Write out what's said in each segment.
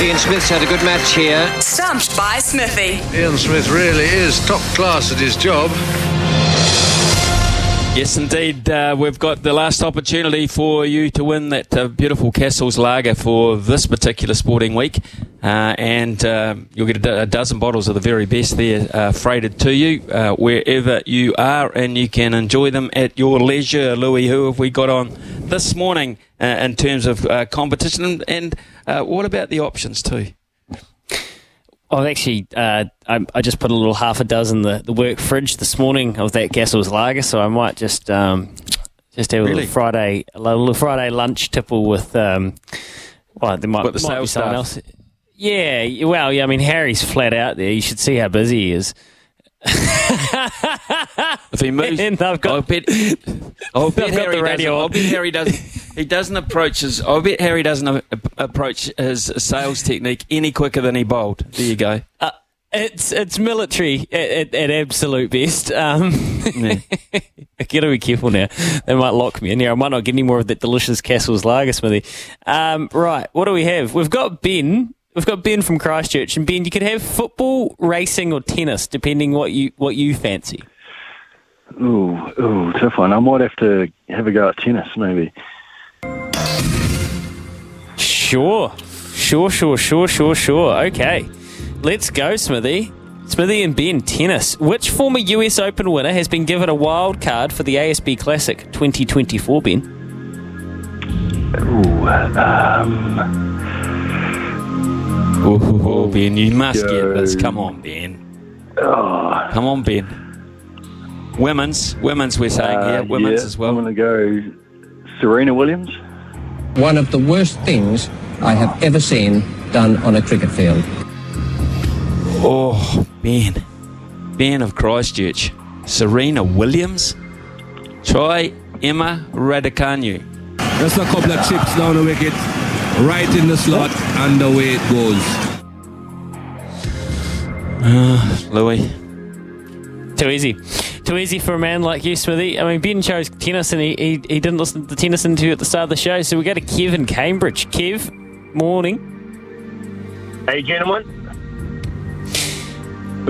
Ian Smith's had a good match here. Stumped by Smithy. Ian Smith really is top class at his job. Yes, indeed. We've got the last opportunity for you to win that beautiful Cassels Lager for this particular sporting week. And you'll get a dozen bottles of the very best there freighted to you wherever you are, and you can enjoy them at your leisure. Louis, who have we got on this morning in terms of competition? And what about the options too? I've actually, I just put a little half a dozen the work fridge this morning of that Cassels Lager, so I might just have a little Friday lunch tipple with there might be someone else. Yeah, well, yeah. I mean, Harry's flat out there. You should see how busy he is. If he moves, I bet Harry doesn't approach his sales technique any quicker than he bowled. There you go. It's military at absolute best. Yeah. I gotta be careful now. They might lock me in here. I might not get any more of that delicious Cassels Lager smoothie. Right, what do we have? We've got Ben. We've got Ben from Christchurch, and Ben, you could have football, racing, or tennis, depending what you fancy. Ooh, tough one. I might have to have a go at tennis, maybe. Sure. Okay, let's go, Smithy. Smithy and Ben, tennis. Which former US Open winner has been given a wild card for the ASB Classic 2024? Ben. Oh, Ben, you must get this. Come on, Ben. Oh. Come on, Ben. Women's we're saying here. Women's as well. I'm going to go Serena Williams. One of the worst things I have ever seen done on a cricket field. Oh, Ben. Ben of Christchurch. Serena Williams. Try Emma Raducanu. Just a couple of chips down the wicket. Right in the slot, and away it goes. Louis. Too easy for a man like you, Smithy. I mean, Ben chose tennis, and he didn't listen to the tennis interview at the start of the show, so we go to Kev in Cambridge. Kev, morning. Hey, gentlemen.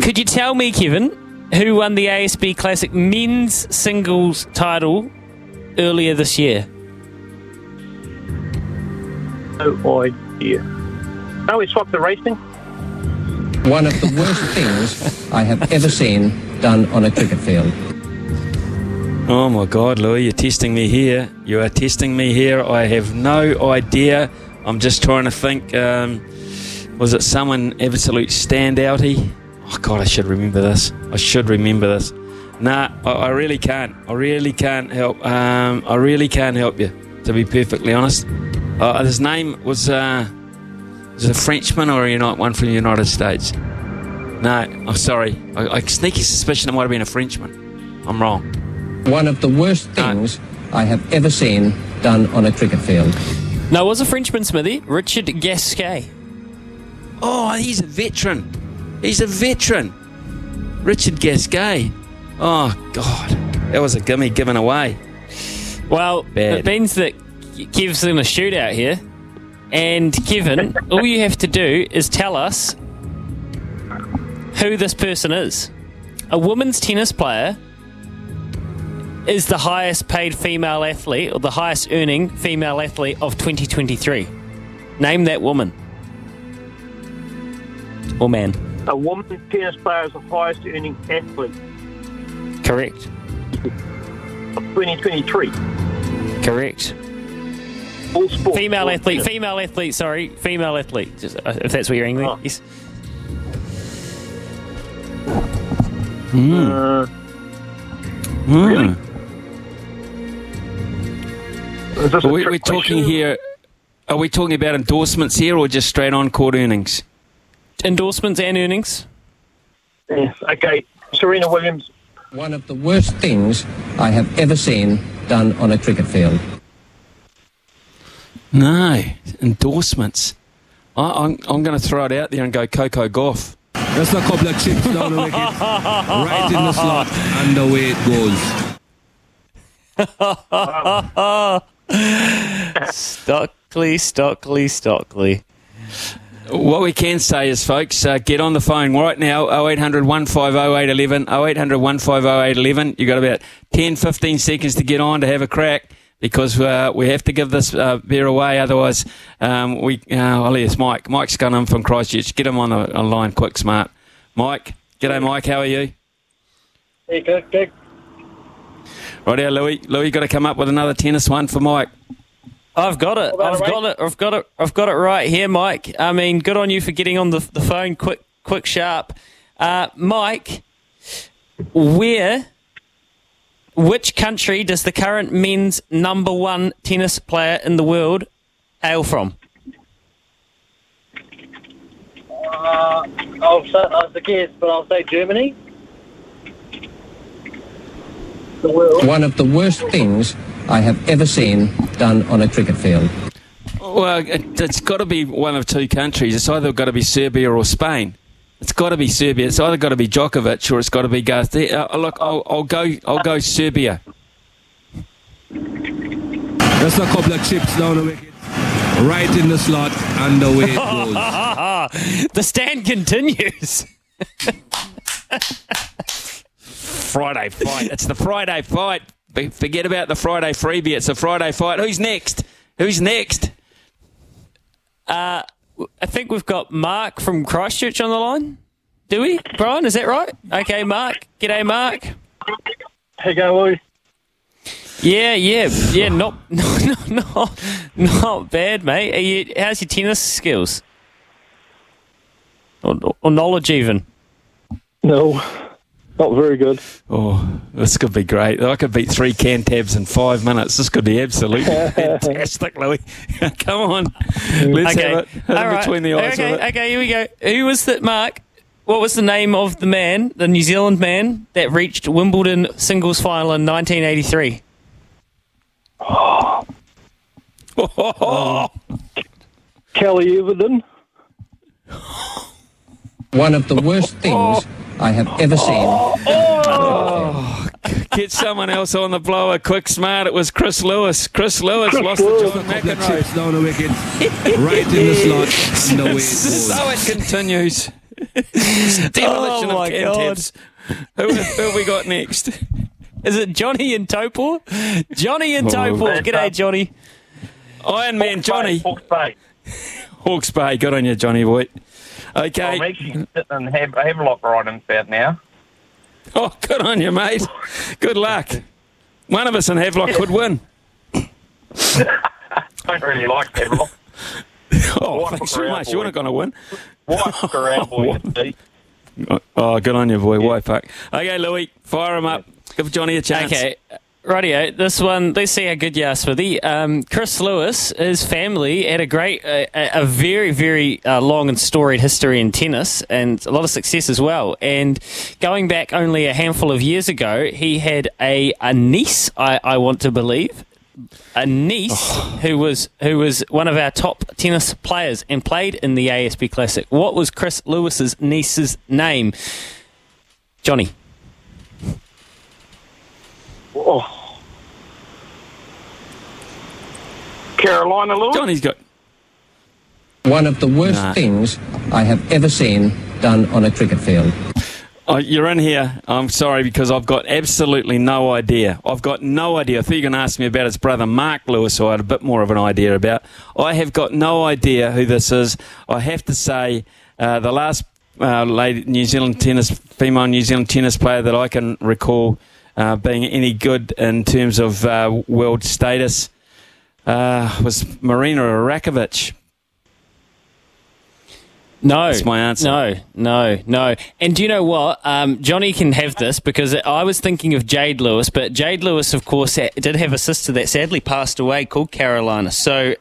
Could you tell me, Kevin, who won the ASB Classic men's singles title earlier this year? No idea. Oh, we swapped the racing. One of the worst things I have ever seen done on a cricket field. Oh my God, Louis, you're testing me here. You are testing me here. I have no idea. I'm just trying to think. Was it someone absolute standouty? Oh God, I should remember this. Nah, I really can't help. I really can't help you, to be perfectly honest. His name was a Frenchman, or one from the United States? No, I'm sorry. I sneaky suspicion it might have been a Frenchman. I'm wrong. One of the worst things I have ever seen done on a cricket field. No, it was a Frenchman, Smithy. Richard Gasquet. Oh, he's a veteran. Richard Gasquet. Oh, God. That was a gimme given away. Well, it means that Kev's in a shootout here, and Kevin, all you have to do is tell us who this person is. A women's tennis player is the highest paid female athlete, or the highest earning female athlete of 2023. Name that woman. Or man. A woman's tennis player is the highest earning athlete. Correct. Of 2023. Correct. Female athlete, just, if that's what you're angling. Oh. Yes. Really? Is this we're talking here, are we talking about endorsements here, or just straight on court earnings? Endorsements and earnings. Yes, okay. Serena Williams. One of the worst things I have ever seen done on a cricket field. No, endorsements. I'm going to throw it out there and go Coco Gauff. Just a couple of chips down the wicket. Right in the slot, and away it goes. Stockley. What we can say is, folks, get on the phone right now, 0800 150 811, 0800 150 811. You've got about 10, 15 seconds to get on to have a crack, because we have to give this beer away, otherwise I'll hear Mike. Mike's gone in from Christchurch. Get him on the line quick, smart. Mike, g'day, Mike, how are you? Hey, good. Right here, Louis. Louis, got to come up with another tennis one for Mike. I've got it. I've got it right here, Mike. I mean, good on you for getting on the phone quick, sharp. Mike, which country does the current men's number one tennis player in the world hail from? I'll say Germany. One of the worst things I have ever seen done on a cricket field. Well, it's got to be one of two countries. It's either got to be Serbia or Spain. It's got to be Serbia. It's either got to be Djokovic or it's got to be Garth. Look, I'll go Serbia. Just a couple of chips down the wicket, right in the slot, and away it goes. The stand continues. Friday fight. It's the Friday fight. Forget about the Friday freebie. It's a Friday fight. Who's next? I think we've got Mark from Christchurch on the line. Do we, Brian? Is that right? Okay, Mark. G'day, Mark. Hey, go, Louis. Yeah. Not bad, mate. How's your tennis skills? Or knowledge, even? No. Not very good. Oh, this could be great. I could beat 3 Cantabs in 5 minutes. This could be absolutely fantastic, Louis. Come on. Let's have it. All right. Between the eyes. Okay, here we go. Who was that, Mark? What was the name of the man, the New Zealand man, that reached Wimbledon singles final in 1983? Oh. Kelly Everton. One of the worst things I have ever seen. Get someone else on the blower quick, smart. It was Chris Lewis. Chris Lewis lost to John McEnroe. Down the wicket, right in the slot, and away it goes. So it continues. Demolition of Cantabs. Who have we got next? Is it Johnny in Taupo? G'day, Johnny. Iron Man Johnny. Hawke's Bay. Good on you, Johnny Voigt. Okay. I'm actually sitting in Havelock right in about now. Oh, good on you, mate. Good luck. One of us in Havelock could win. I don't really like Havelock. Oh, thanks so much. You weren't going to win. Wipe around, boy. Oh, good on you, boy. Yeah. Wipe up. Okay, Louis, fire him up. Give Johnny a chance. Okay. Rightio, this one, let's see how good you are, Smithy. Chris Lewis, his family had a very, very long and storied history in tennis and a lot of success as well. And going back only a handful of years ago, he had a niece, I want to believe, who was one of our top tennis players and played in the ASB Classic. What was Chris Lewis's niece's name? Johnny. Oh. Carolina Lewis. Johnny's got one of the worst things I have ever seen done on a cricket field. Oh, you're in here. I'm sorry, because I've got absolutely no idea. I thought you were going to ask me about his brother Mark Lewis, who I had a bit more of an idea about. I have got no idea who this is. I have to say, the last female New Zealand tennis player that I can recall being any good in terms of world status was Marina Arakovic. No. That's my answer. No. And do you know what? Johnny can have this, because I was thinking of Jade Lewis, but Jade Lewis, of course, did have a sister that sadly passed away called Carolina. So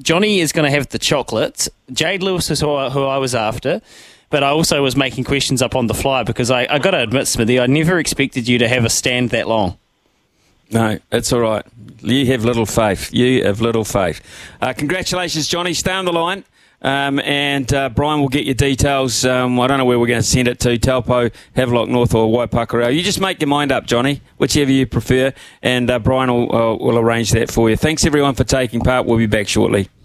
Johnny is going to have the chocolates. Jade Lewis is who I was after. But I also was making questions up on the fly, because I got to admit, Smithy, I never expected you to have a stand that long. No, it's all right. You have little faith. Congratulations, Johnny. Stay on the line. And Brian will get your details. I don't know where we're going to send it to, Taupo, Havelock North or Waipakarau. You just make your mind up, Johnny, whichever you prefer, and Brian will arrange that for you. Thanks, everyone, for taking part. We'll be back shortly.